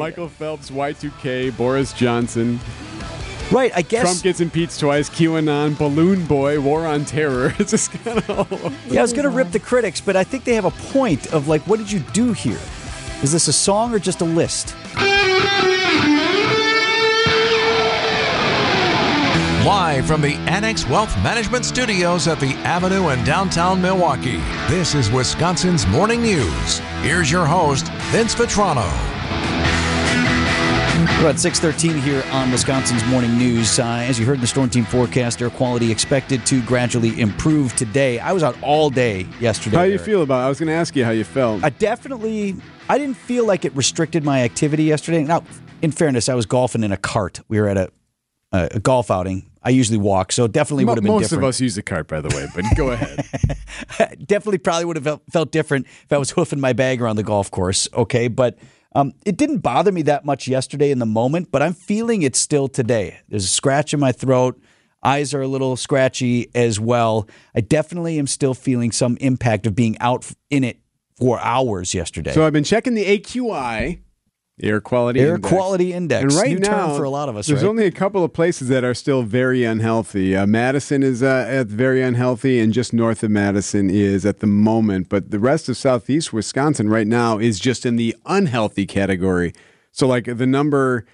Michael Phelps, Y2K, Boris Johnson. Right, I guess. Trump gets impeached twice, QAnon, Balloon Boy, War on Terror. It's just kind of all over. Yeah, I was going to rip the critics, but I think they have a point of like, what did you do here? Is this a song or just a list? Live from the Annex Wealth Management Studios at the Avenue in downtown Milwaukee, this is Wisconsin's Morning News. Here's your host, Vince Vetrano. We're at 6:13 here on Wisconsin's Morning News. As you heard in the storm team forecast, air quality expected to gradually improve today. I was out all day yesterday. How do you feel about it? I was going to ask you how you felt. I didn't feel like it restricted my activity yesterday. Now, in fairness, I was golfing in a cart. We were at a golf outing. I usually walk, so it definitely would have been different. Most of us use the cart, by the way, but go ahead. Definitely probably would have felt different if I was hoofing my bag around the golf course, okay? But it didn't bother me that much yesterday in the moment, but I'm feeling it still today. There's a scratch in my throat. Eyes are a little scratchy as well. I definitely am still feeling some impact of being out in it for hours yesterday. So I've been checking the AQI, Air Quality Index. And right now, new term for a lot of us, there's only a couple of places that are still very unhealthy. Madison is at very unhealthy, and just north of Madison is at the moment. But the rest of southeast Wisconsin right now is just in the unhealthy category. So, like, the number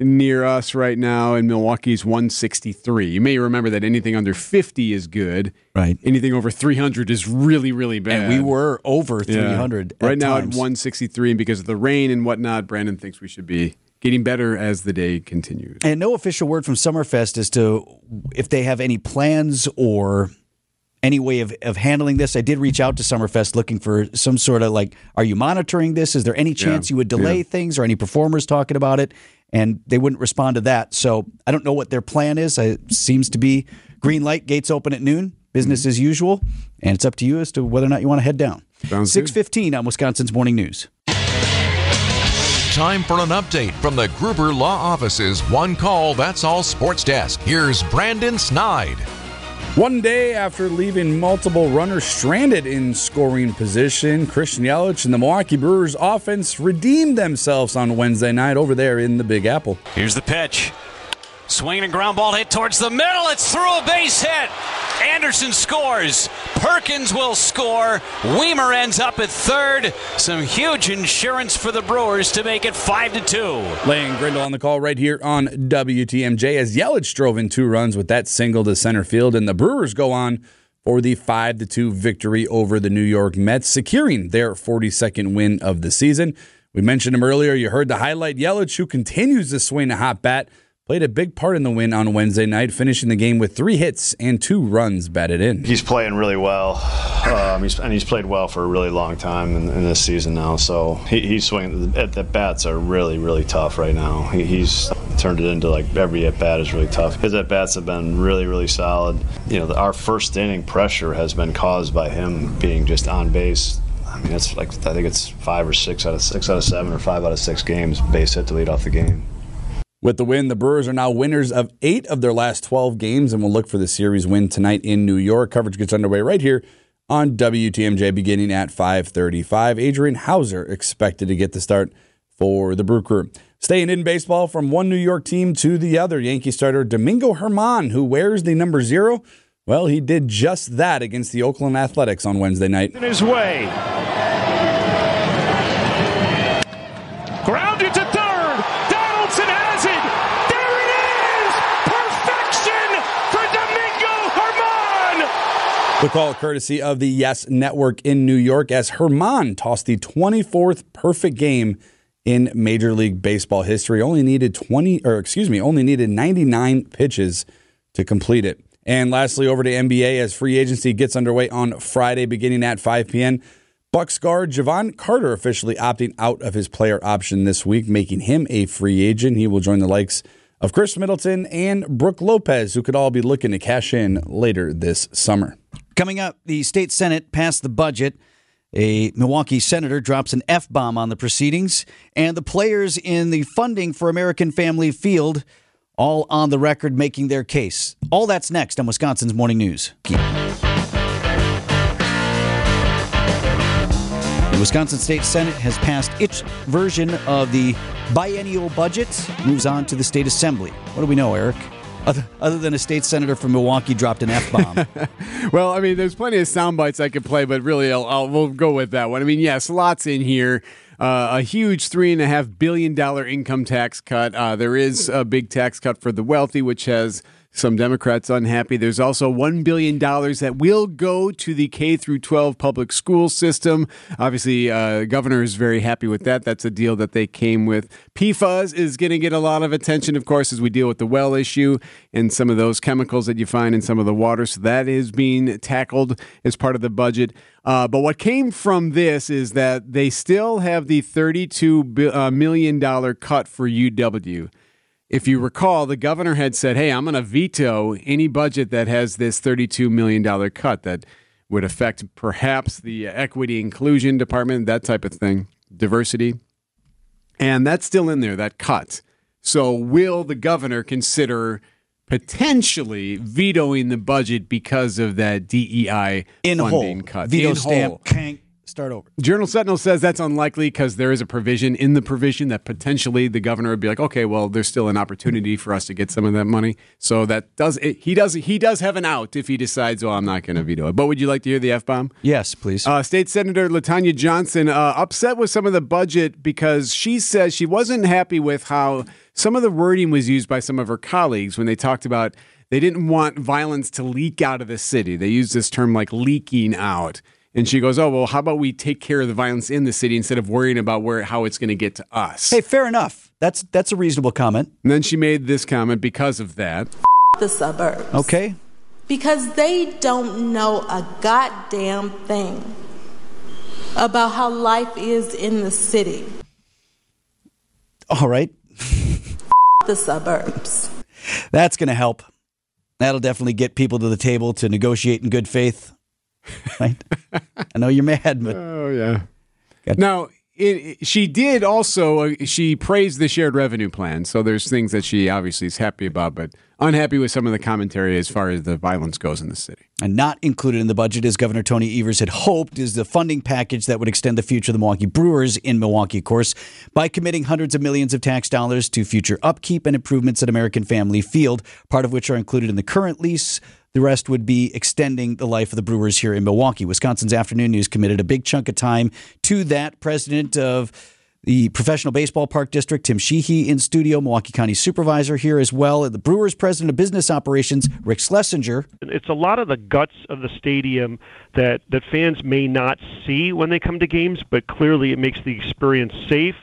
near us right now in Milwaukee is 163. You may remember that anything under 50 is good. Right. Anything over 300 is really, really bad. And we were over 300 at right now times. At 163, and because of the rain and whatnot, Brandon thinks we should be getting better as the day continues. And no official word from Summerfest as to if they have any plans or any way of handling this. I did reach out to Summerfest looking for some sort of like, are you monitoring this? Is there any chance you would delay things or any performers talking about it? And they wouldn't respond to that. So I don't know what their plan is. It seems to be green light, gates open at noon. Business as usual, and it's up to you as to whether or not you want to head down. 6:15 on Wisconsin's Morning News. Time for an update from the Gruber Law Offices. One call, that's all sports desk. Here's Brandon Snide. One day after leaving multiple runners stranded in scoring position, Christian Yelich and the Milwaukee Brewers offense redeemed themselves on Wednesday night over there in the Big Apple. Here's the pitch. Swinging a ground ball hit towards the middle. It's through a base hit. Anderson scores. Perkins will score. Weimer ends up at third. Some huge insurance for the Brewers to make it 5-2. Laying Grindle on the call right here on WTMJ as Yelich drove in two runs with that single to center field, and the Brewers go on for the 5-2 victory over the New York Mets, securing their 42nd win of the season. We mentioned him earlier. You heard the highlight. Yelich, who continues to swing a hot bat, played a big part in the win on Wednesday night, finishing the game with 3 hits and 2 runs batted in. He's playing really well, and he's played well for a really long time in this season now. So he's swinging. The bats are really, really tough right now. He's turned it into like every at bat is really tough. His at bats have been really, really solid. You know, our first inning pressure has been caused by him being just on base. I mean, it's like I think it's 5 or 6 out of 7 or 5 out of 6 games base hit to lead off the game. With the win, the Brewers are now winners of 8 of their last 12 games and will look for the series win tonight in New York. Coverage gets underway right here on WTMJ beginning at 5:35. Adrian Hauser expected to get the start for the Brew Crew. Staying in baseball, from one New York team to the other, Yankee starter Domingo Germán, who wears the number 0, well, he did just that against the Oakland Athletics on Wednesday night. In his way. Grounded to third. The call courtesy of the Yes Network in New York as Germán tossed the 24th perfect game in Major League Baseball history. Only needed 99 pitches to complete it. And lastly, over to NBA as free agency gets underway on Friday beginning at 5 p.m. Bucks guard Javon Carter officially opting out of his player option this week, making him a free agent. He will join the likes of Chris Middleton and Brooke Lopez, who could all be looking to cash in later this summer. Coming up, the state Senate passed the budget. A Milwaukee senator drops an F-bomb on the proceedings. And the players in the funding for American Family Field all on the record making their case. All that's next on Wisconsin's Morning News. The Wisconsin State Senate has passed its version of the biennial budget, moves on to the State Assembly. What do we know, Eric? Other than a state senator from Milwaukee dropped an F-bomb. Well, I mean, there's plenty of sound bites I could play, but really, we'll go with that one. I mean, yes, lots in here. A huge $3.5 billion income tax cut. There is a big tax cut for the wealthy, which has some Democrats unhappy. There's also $1 billion that will go to the K-12 public school system. Obviously, the governor is very happy with that. That's a deal that they came with. PFAS is going to get a lot of attention, of course, as we deal with the well issue and some of those chemicals that you find in some of the water. So that is being tackled as part of the budget. But what came from this is that they still have the $32 million cut for UW. If you recall, the governor had said, hey, I'm going to veto any budget that has this $32 million cut that would affect perhaps the equity inclusion department, that type of thing, diversity. And that's still in there, that cut. So will the governor consider potentially vetoing the budget because of that DEI funding cut? Veto stamp, can't start over. Journal Sentinel says that's unlikely because there is a provision in the provision that potentially the governor would be like, okay, well, there's still an opportunity for us to get some of that money. So that does it. He does have an out if he decides, oh, I'm not going to veto it. But would you like to hear the F-bomb? Yes, please. State Senator LaTonya Johnson upset with some of the budget because she says she wasn't happy with how some of the wording was used by some of her colleagues when they talked about they didn't want violence to leak out of the city. They used this term like leaking out. And she goes, oh, well, how about we take care of the violence in the city instead of worrying about how it's going to get to us? Hey, fair enough. That's a reasonable comment. And then she made this comment because of that. The suburbs. Okay. Because they don't know a goddamn thing about how life is in the city. All right. The suburbs. That's going to help. That'll definitely get people to the table to negotiate in good faith. Right? I know you're mad, but oh yeah. Gotcha. Now she did also. She praised the shared revenue plan. So there's things that she obviously is happy about, but unhappy with some of the commentary as far as the violence goes in the city. And not included in the budget, as Governor Tony Evers had hoped, is the funding package that would extend the future of the Milwaukee Brewers in Milwaukee, of course, by committing hundreds of millions of tax dollars to future upkeep and improvements at American Family Field, part of which are included in the current lease. The rest would be extending the life of the Brewers here in Milwaukee. Wisconsin's Afternoon News committed a big chunk of time to that. President of the Professional Baseball Park District, Tim Sheehy, in studio, Milwaukee County Supervisor here as well, and the Brewers President of Business Operations, Rick Schlesinger. It's a lot of the guts of the stadium that fans may not see when they come to games, but clearly it makes the experience safe,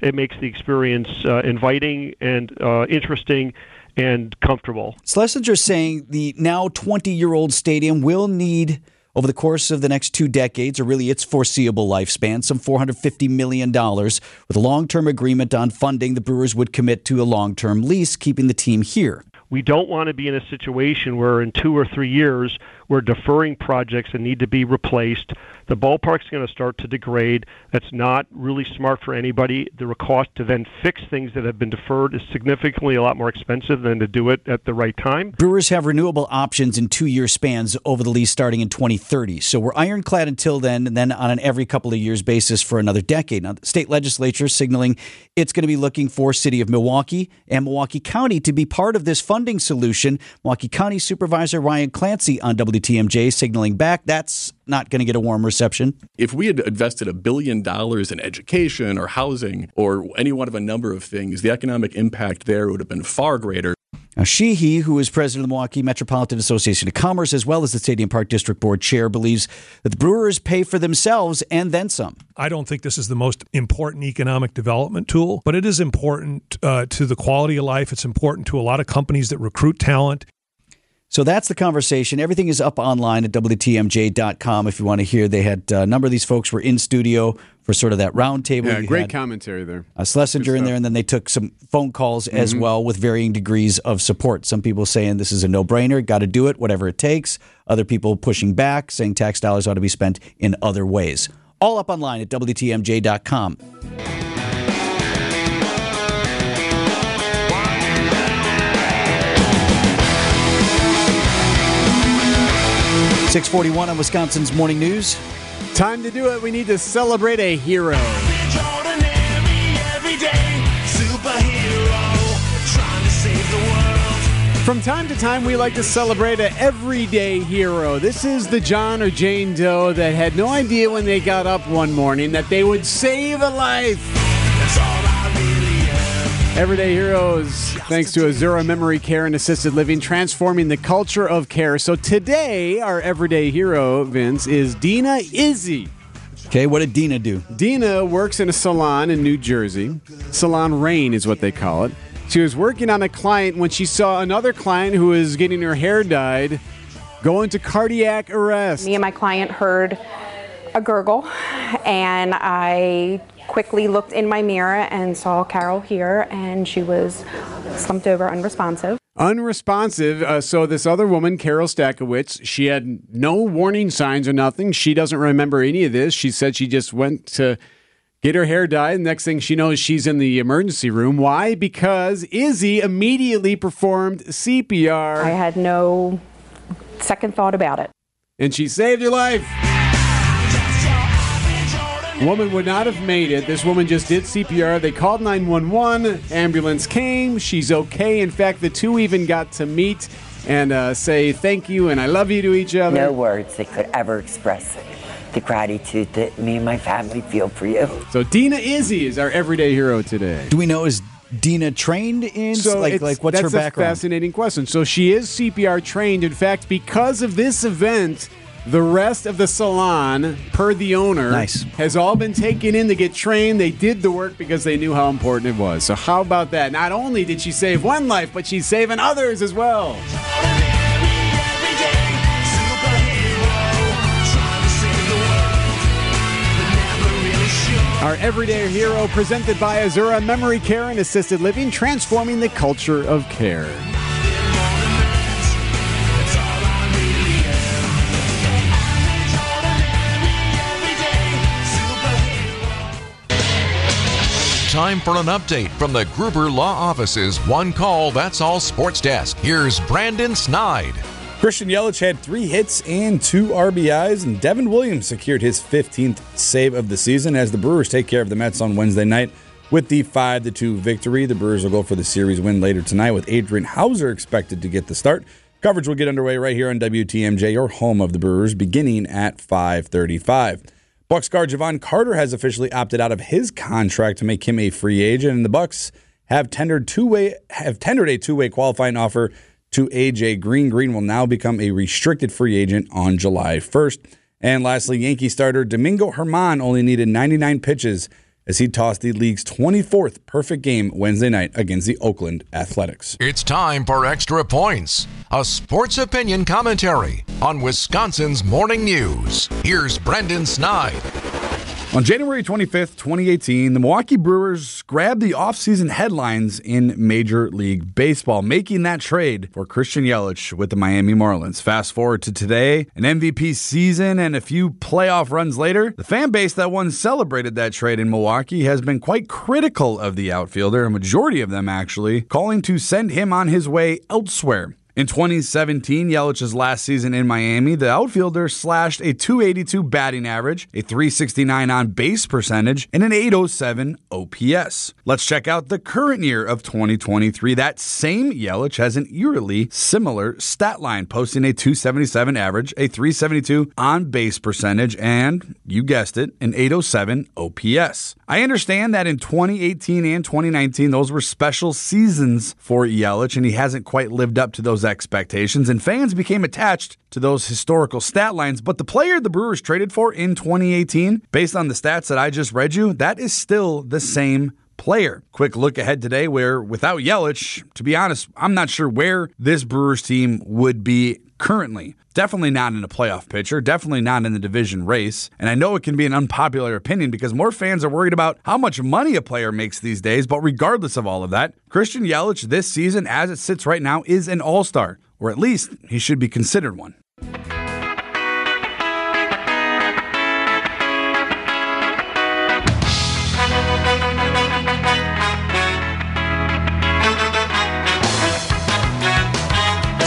it makes the experience inviting and interesting and comfortable. Schlesinger's saying the now 20-year-old stadium will need, over the course of the next 2 decades, or really its foreseeable lifespan, some $450 million with a long-term agreement on funding. The Brewers would commit to a long-term lease, keeping the team here. We don't want to be in a situation where in 2 or 3 years we're deferring projects that need to be replaced. The ballpark's going to start to degrade. That's not really smart for anybody. The cost to then fix things that have been deferred is significantly a lot more expensive than to do it at the right time. Brewers have renewable options in 2-year spans over the lease starting in 2030. So we're ironclad until then, and then on an every couple of years basis for another decade. Now, the state legislature signaling it's going to be looking for City of Milwaukee and Milwaukee County to be part of this funding solution. Milwaukee County Supervisor Ryan Clancy on WTMJ signaling back that's not going to get a warm reception. If we had invested $1 billion in education or housing or any one of a number of things, the economic impact there would have been far greater. Now, Sheehy, who is president of the Milwaukee Metropolitan Association of Commerce, as well as the Stadium Park District Board chair, believes that the Brewers pay for themselves and then some. I don't think this is the most important economic development tool, but it is important to the quality of life. It's important to a lot of companies that recruit talent. So that's the conversation. Everything is up online at WTMJ.com if you want to hear. They had a number of these folks were in studio for sort of that roundtable. Yeah, great commentary there. Schlesinger in there, and then they took some phone calls as well with varying degrees of support. Some people saying this is a no-brainer, got to do it, whatever it takes. Other people pushing back, saying tax dollars ought to be spent in other ways. All up online at WTMJ.com. $6:41 on Wisconsin's Morning News. Time to do it. We need to celebrate a hero. From time to time, we like to celebrate an everyday hero. This is the John or Jane Doe that had no idea when they got up one morning that they would save a life. That's all I really am. Everyday heroes, thanks to Azura Memory Care and Assisted Living, transforming the culture of care. So today, our everyday hero, Vince, is Dina Izzy. Okay, what did Dina do? Dina works in a salon in New Jersey. Salon Rain is what they call it. She was working on a client when she saw another client who was getting her hair dyed go into cardiac arrest. Me and my client heard a gurgle, and I quickly looked in my mirror and saw Carol here, and she was slumped over, unresponsive. Unresponsive. So this other woman, Carol Stackowitz, she had no warning signs or nothing. She doesn't remember any of this. She said she just went to get her hair dyed. Next thing she knows, she's in the emergency room. Why? Because Izzy immediately performed CPR. I had no second thought about it. And she saved your life. Woman would not have made it. This woman just did CPR. They called 911. Ambulance came. She's okay. In fact, the two even got to meet and say thank you and I love you to each other. No words that could ever express it. The gratitude that me and my family feel for you. So Dina Izzy is our everyday hero today. Do we know, is Dina trained in? So like what's her background? That's a fascinating question. So she is CPR trained. In fact, because of this event, the rest of the salon, per the owner, has all been taken in to get trained. They did the work because they knew how important it was. So how about that? Not only did she save one life, but she's saving others as well. Our everyday hero, presented by Azura Memory Care and Assisted Living, transforming the culture of care. Time for an update from the Gruber Law Offices. One call, that's all sports desk. Here's Brandon Snide. Christian Yelich had 3 hits and 2 RBIs, and Devin Williams secured his 15th save of the season as the Brewers take care of the Mets on Wednesday night with the 5-2 victory. The Brewers will go for the series win later tonight, with Adrian Hauser expected to get the start. Coverage will get underway right here on WTMJ, your home of the Brewers, beginning at 5:35. Bucks guard Javon Carter has officially opted out of his contract to make him a free agent, and the Bucks have tendered a two-way qualifying offer to A.J. Green. Green will now become a restricted free agent on July 1st. And lastly, Yankee starter Domingo Germán only needed 99 pitches as he tossed the league's 24th perfect game Wednesday night against the Oakland Athletics. It's time for Extra Points, a sports opinion commentary on Wisconsin's Morning News. Here's Brendan Snide. On January 25th, 2018, the Milwaukee Brewers grabbed the offseason headlines in Major League Baseball, making that trade for Christian Yelich with the Miami Marlins. Fast forward to today, an MVP season and a few playoff runs later, the fan base that once celebrated that trade in Milwaukee has been quite critical of the outfielder, a majority of them actually, calling to send him on his way elsewhere. In 2017, Yelich's last season in Miami, the outfielder slashed a .282 batting average, a .369 on-base percentage, and an .807 OPS. Let's check out the current year of 2023. That same Yelich has an eerily similar stat line, posting a .277 average, a .372 on-base percentage, and, you guessed it, an .807 OPS. I understand that in 2018 and 2019, those were special seasons for Yelich, and he hasn't quite lived up to those expectations, and fans became attached to those historical stat lines, but the player the Brewers traded for in 2018, based on the stats that I just read you, that is still the same player. Quick look ahead today, where without Yelich, to be honest, I'm not sure where this Brewers team would be currently. Definitely not in a playoff picture, definitely not in the division race, and I know it can be an unpopular opinion because more fans are worried about how much money a player makes these days, but regardless of all of that, Christian Yelich this season, as it sits right now, is an all-star, or at least he should be considered one.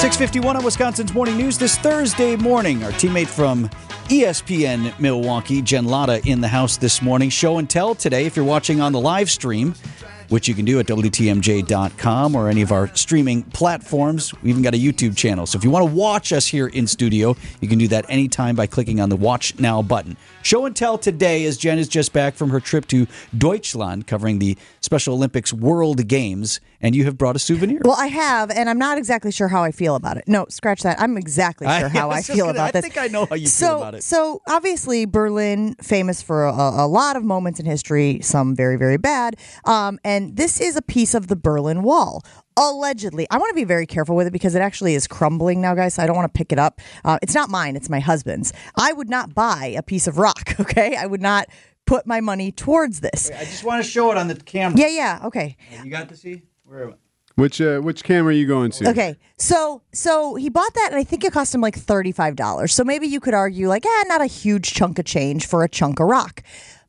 6:51 on Wisconsin's Morning News this Thursday morning. Our teammate from ESPN Milwaukee, Jen Lada, in the house this morning. Show and tell today if you're watching on the live stream, which you can do at WTMJ.com or any of our streaming platforms. We even got a YouTube channel. So if you want to watch us here in studio, you can do that anytime by clicking on the Watch Now button. Show and tell today as Jen is just back from her trip to Deutschland covering the Special Olympics World Games, and you have brought a souvenir. Well, I have, and I'm not exactly sure how I feel about it. No, scratch that. I'm exactly sure how I feel about this. I think I know how you feel about it. So obviously Berlin, famous for a lot of moments in history, some very, very bad, and this is a piece of the Berlin Wall. Allegedly. I want to be very careful with it because it actually is crumbling now, guys, so I don't want to pick it up. It's not mine. It's my husband's. I would not buy a piece of rock, okay? I would not put my money towards this. Wait, I just want to show it on the camera. Yeah, okay. You got to see? Where am I? Which camera are you going to? Okay, so he bought that, and I think it cost him like $35. So maybe you could argue like, not a huge chunk of change for a chunk of rock.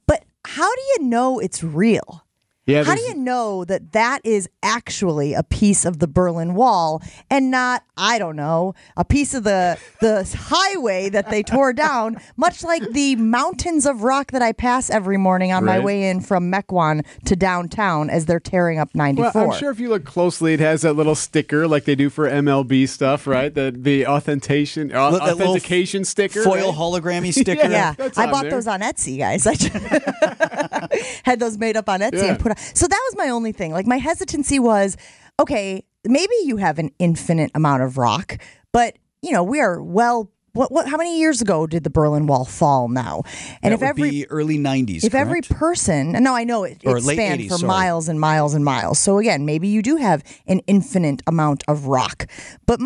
But how do you know it's real? Yeah, how do you know that that is actually a piece of the Berlin Wall and not, I don't know, a piece of the highway that they tore down, much like the mountains of rock that I pass every morning on my way in from Mequon to downtown as they're tearing up 94? Well, I'm sure if you look closely, it has that little sticker like they do for MLB stuff, right? The authentication sticker. Foil hologrammy sticker. Yeah. I bought those on Etsy, guys. I had those made up on Etsy and put on. So that was my only thing. Like, my hesitancy was, okay, maybe you have an infinite amount of rock, but, you know, we are how many years ago did the Berlin Wall fall now? And that would be early 90s, if correct? Every person, and no, I know it spanned late 80s, miles and miles and miles. So again, maybe you do have an infinite amount of rock. But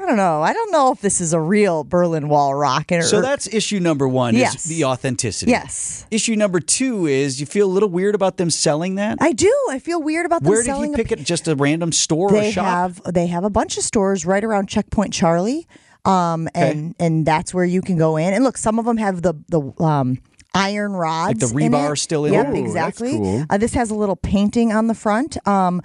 I don't know. I don't know if this is a real Berlin Wall rock. So that's issue number one, is the authenticity. Yes. Issue number two is you feel a little weird about them selling that? I do. I feel weird about them selling it. Where did he pick it? Just a random store or shop? They have a bunch of stores right around Checkpoint Charlie, and that's where you can go in. And look, some of them have the iron rods. Like the rebar still in it. Yep, exactly. That's cool. This has a little painting on the front. I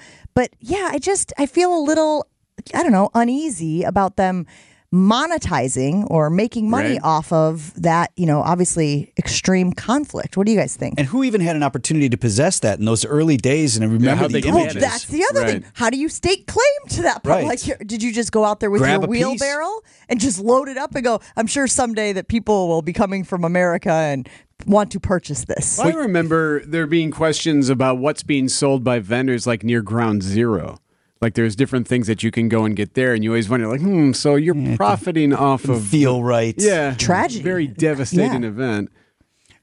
feel a little... I don't know, uneasy about them monetizing or making money off of that, you know, obviously extreme conflict. What do you guys think? And who even had an opportunity to possess that in those early days? And I remember how the images. That's the other thing. How do you stake claim to that? Right. Like, did you just go out there with your wheelbarrow and just load it up and go, I'm sure someday that people will be coming from America and want to purchase this. Well, I remember there being questions about what's being sold by vendors like near Ground Zero. Like, there's different things that you can go and get there, and you always wonder, like, so you're profiting off of... Feel right. Yeah. Tragedy. Very devastating event.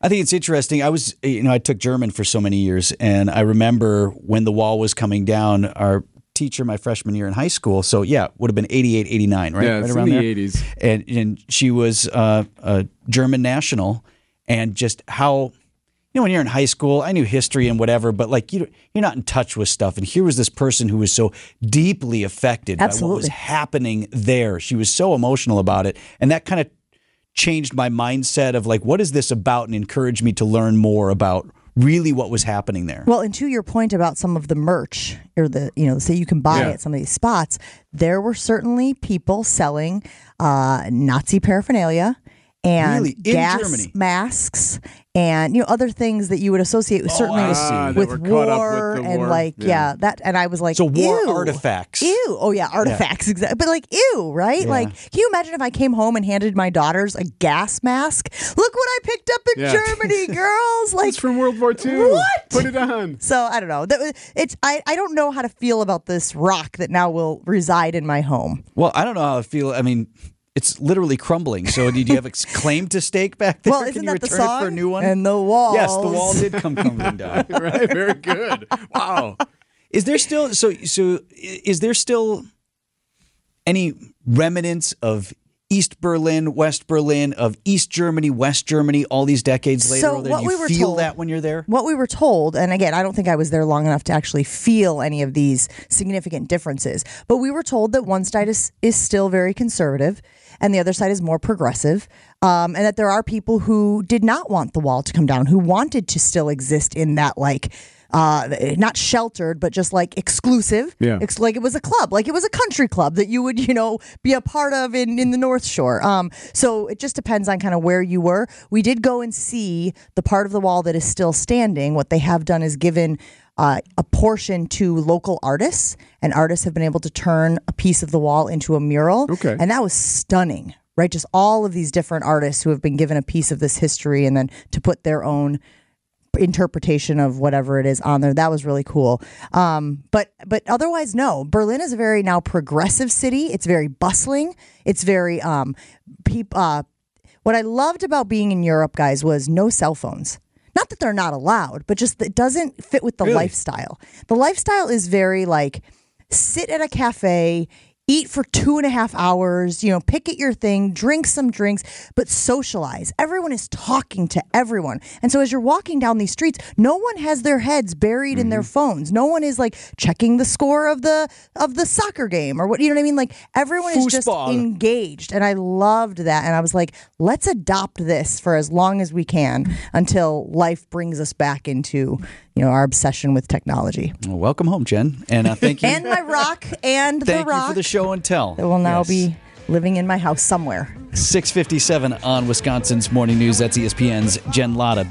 I think it's interesting. I took German for so many years, and I remember when the wall was coming down, our teacher my freshman year in high school, so would have been 88, 89, right? Yeah, right around the 80s. And she was a German national, and just how... You know, when you're in high school, I knew history and whatever, but like you're not in touch with stuff. And here was this person who was so deeply affected by what was happening there. She was so emotional about it. And that kind of changed my mindset of like, what is this about? And encouraged me to learn more about really what was happening there. Well, and to your point about some of the merch or the, you know, say you can buy at some of these spots, there were certainly people selling Nazi paraphernalia. And gas masks and, you know, other things that you would associate with war and like, that. And I was like, so war artifacts. Ew. Oh, yeah. Artifacts. Yeah. Exactly. But like, ew. Right. Yeah. Like, can you imagine if I came home and handed my daughters a gas mask? Look what I picked up in Germany, girls. Like, it's from World War II. What? Put it on. So I don't know. I don't know how to feel about this rock that now will reside in my home. Well, I don't know how I feel. I mean, it's literally crumbling. So did you have a claim to stake back there? Well, isn't that the song? Can you return it for a new one? And the wall. Yes, the wall did come crumbling down. Right, very good. Wow. Is there still any remnants of East Berlin, West Berlin, of East Germany, West Germany, all these decades later? So do you feel that when you're there? What we were told, and again, I don't think I was there long enough to actually feel any of these significant differences, but we were told that one side is still very conservative and the other side is more progressive, and that there are people who did not want the wall to come down, who wanted to still exist in that, like, not sheltered, but just like exclusive. Yeah. Like it was a club, like it was a country club that you would, you know, be a part of in the North Shore. So it just depends on kind of where you were. We did go and see the part of the wall that is still standing. What they have done is given a portion to local artists, and artists have been able to turn a piece of the wall into a mural. Okay. And that was stunning, right? Just all of these different artists who have been given a piece of this history and then to put their own interpretation of whatever it is on there. That was really cool. But otherwise, no. Berlin is a very now progressive city. It's very bustling. It's very what I loved about being in Europe, guys, was no cell phones. Not that they're not allowed, but just that it doesn't fit with the lifestyle. The lifestyle is very like sit at a cafe, eat for 2.5 hours, you know, pick at your thing, drink some drinks, but socialize. Everyone is talking to everyone. And so as you're walking down these streets, no one has their heads buried in their phones. No one is like checking the score of the soccer game or what, you know what I mean? Like everyone is just engaged. And I loved that. And I was like, let's adopt this for as long as we can until life brings us back into, you know, our obsession with technology. Well, welcome home, Jen. And thank you. And my rock and the rock. Thank you for the show and tell. It will now be living in my house somewhere. 6:57 on Wisconsin's Morning News. That's ESPN's Jen Lada.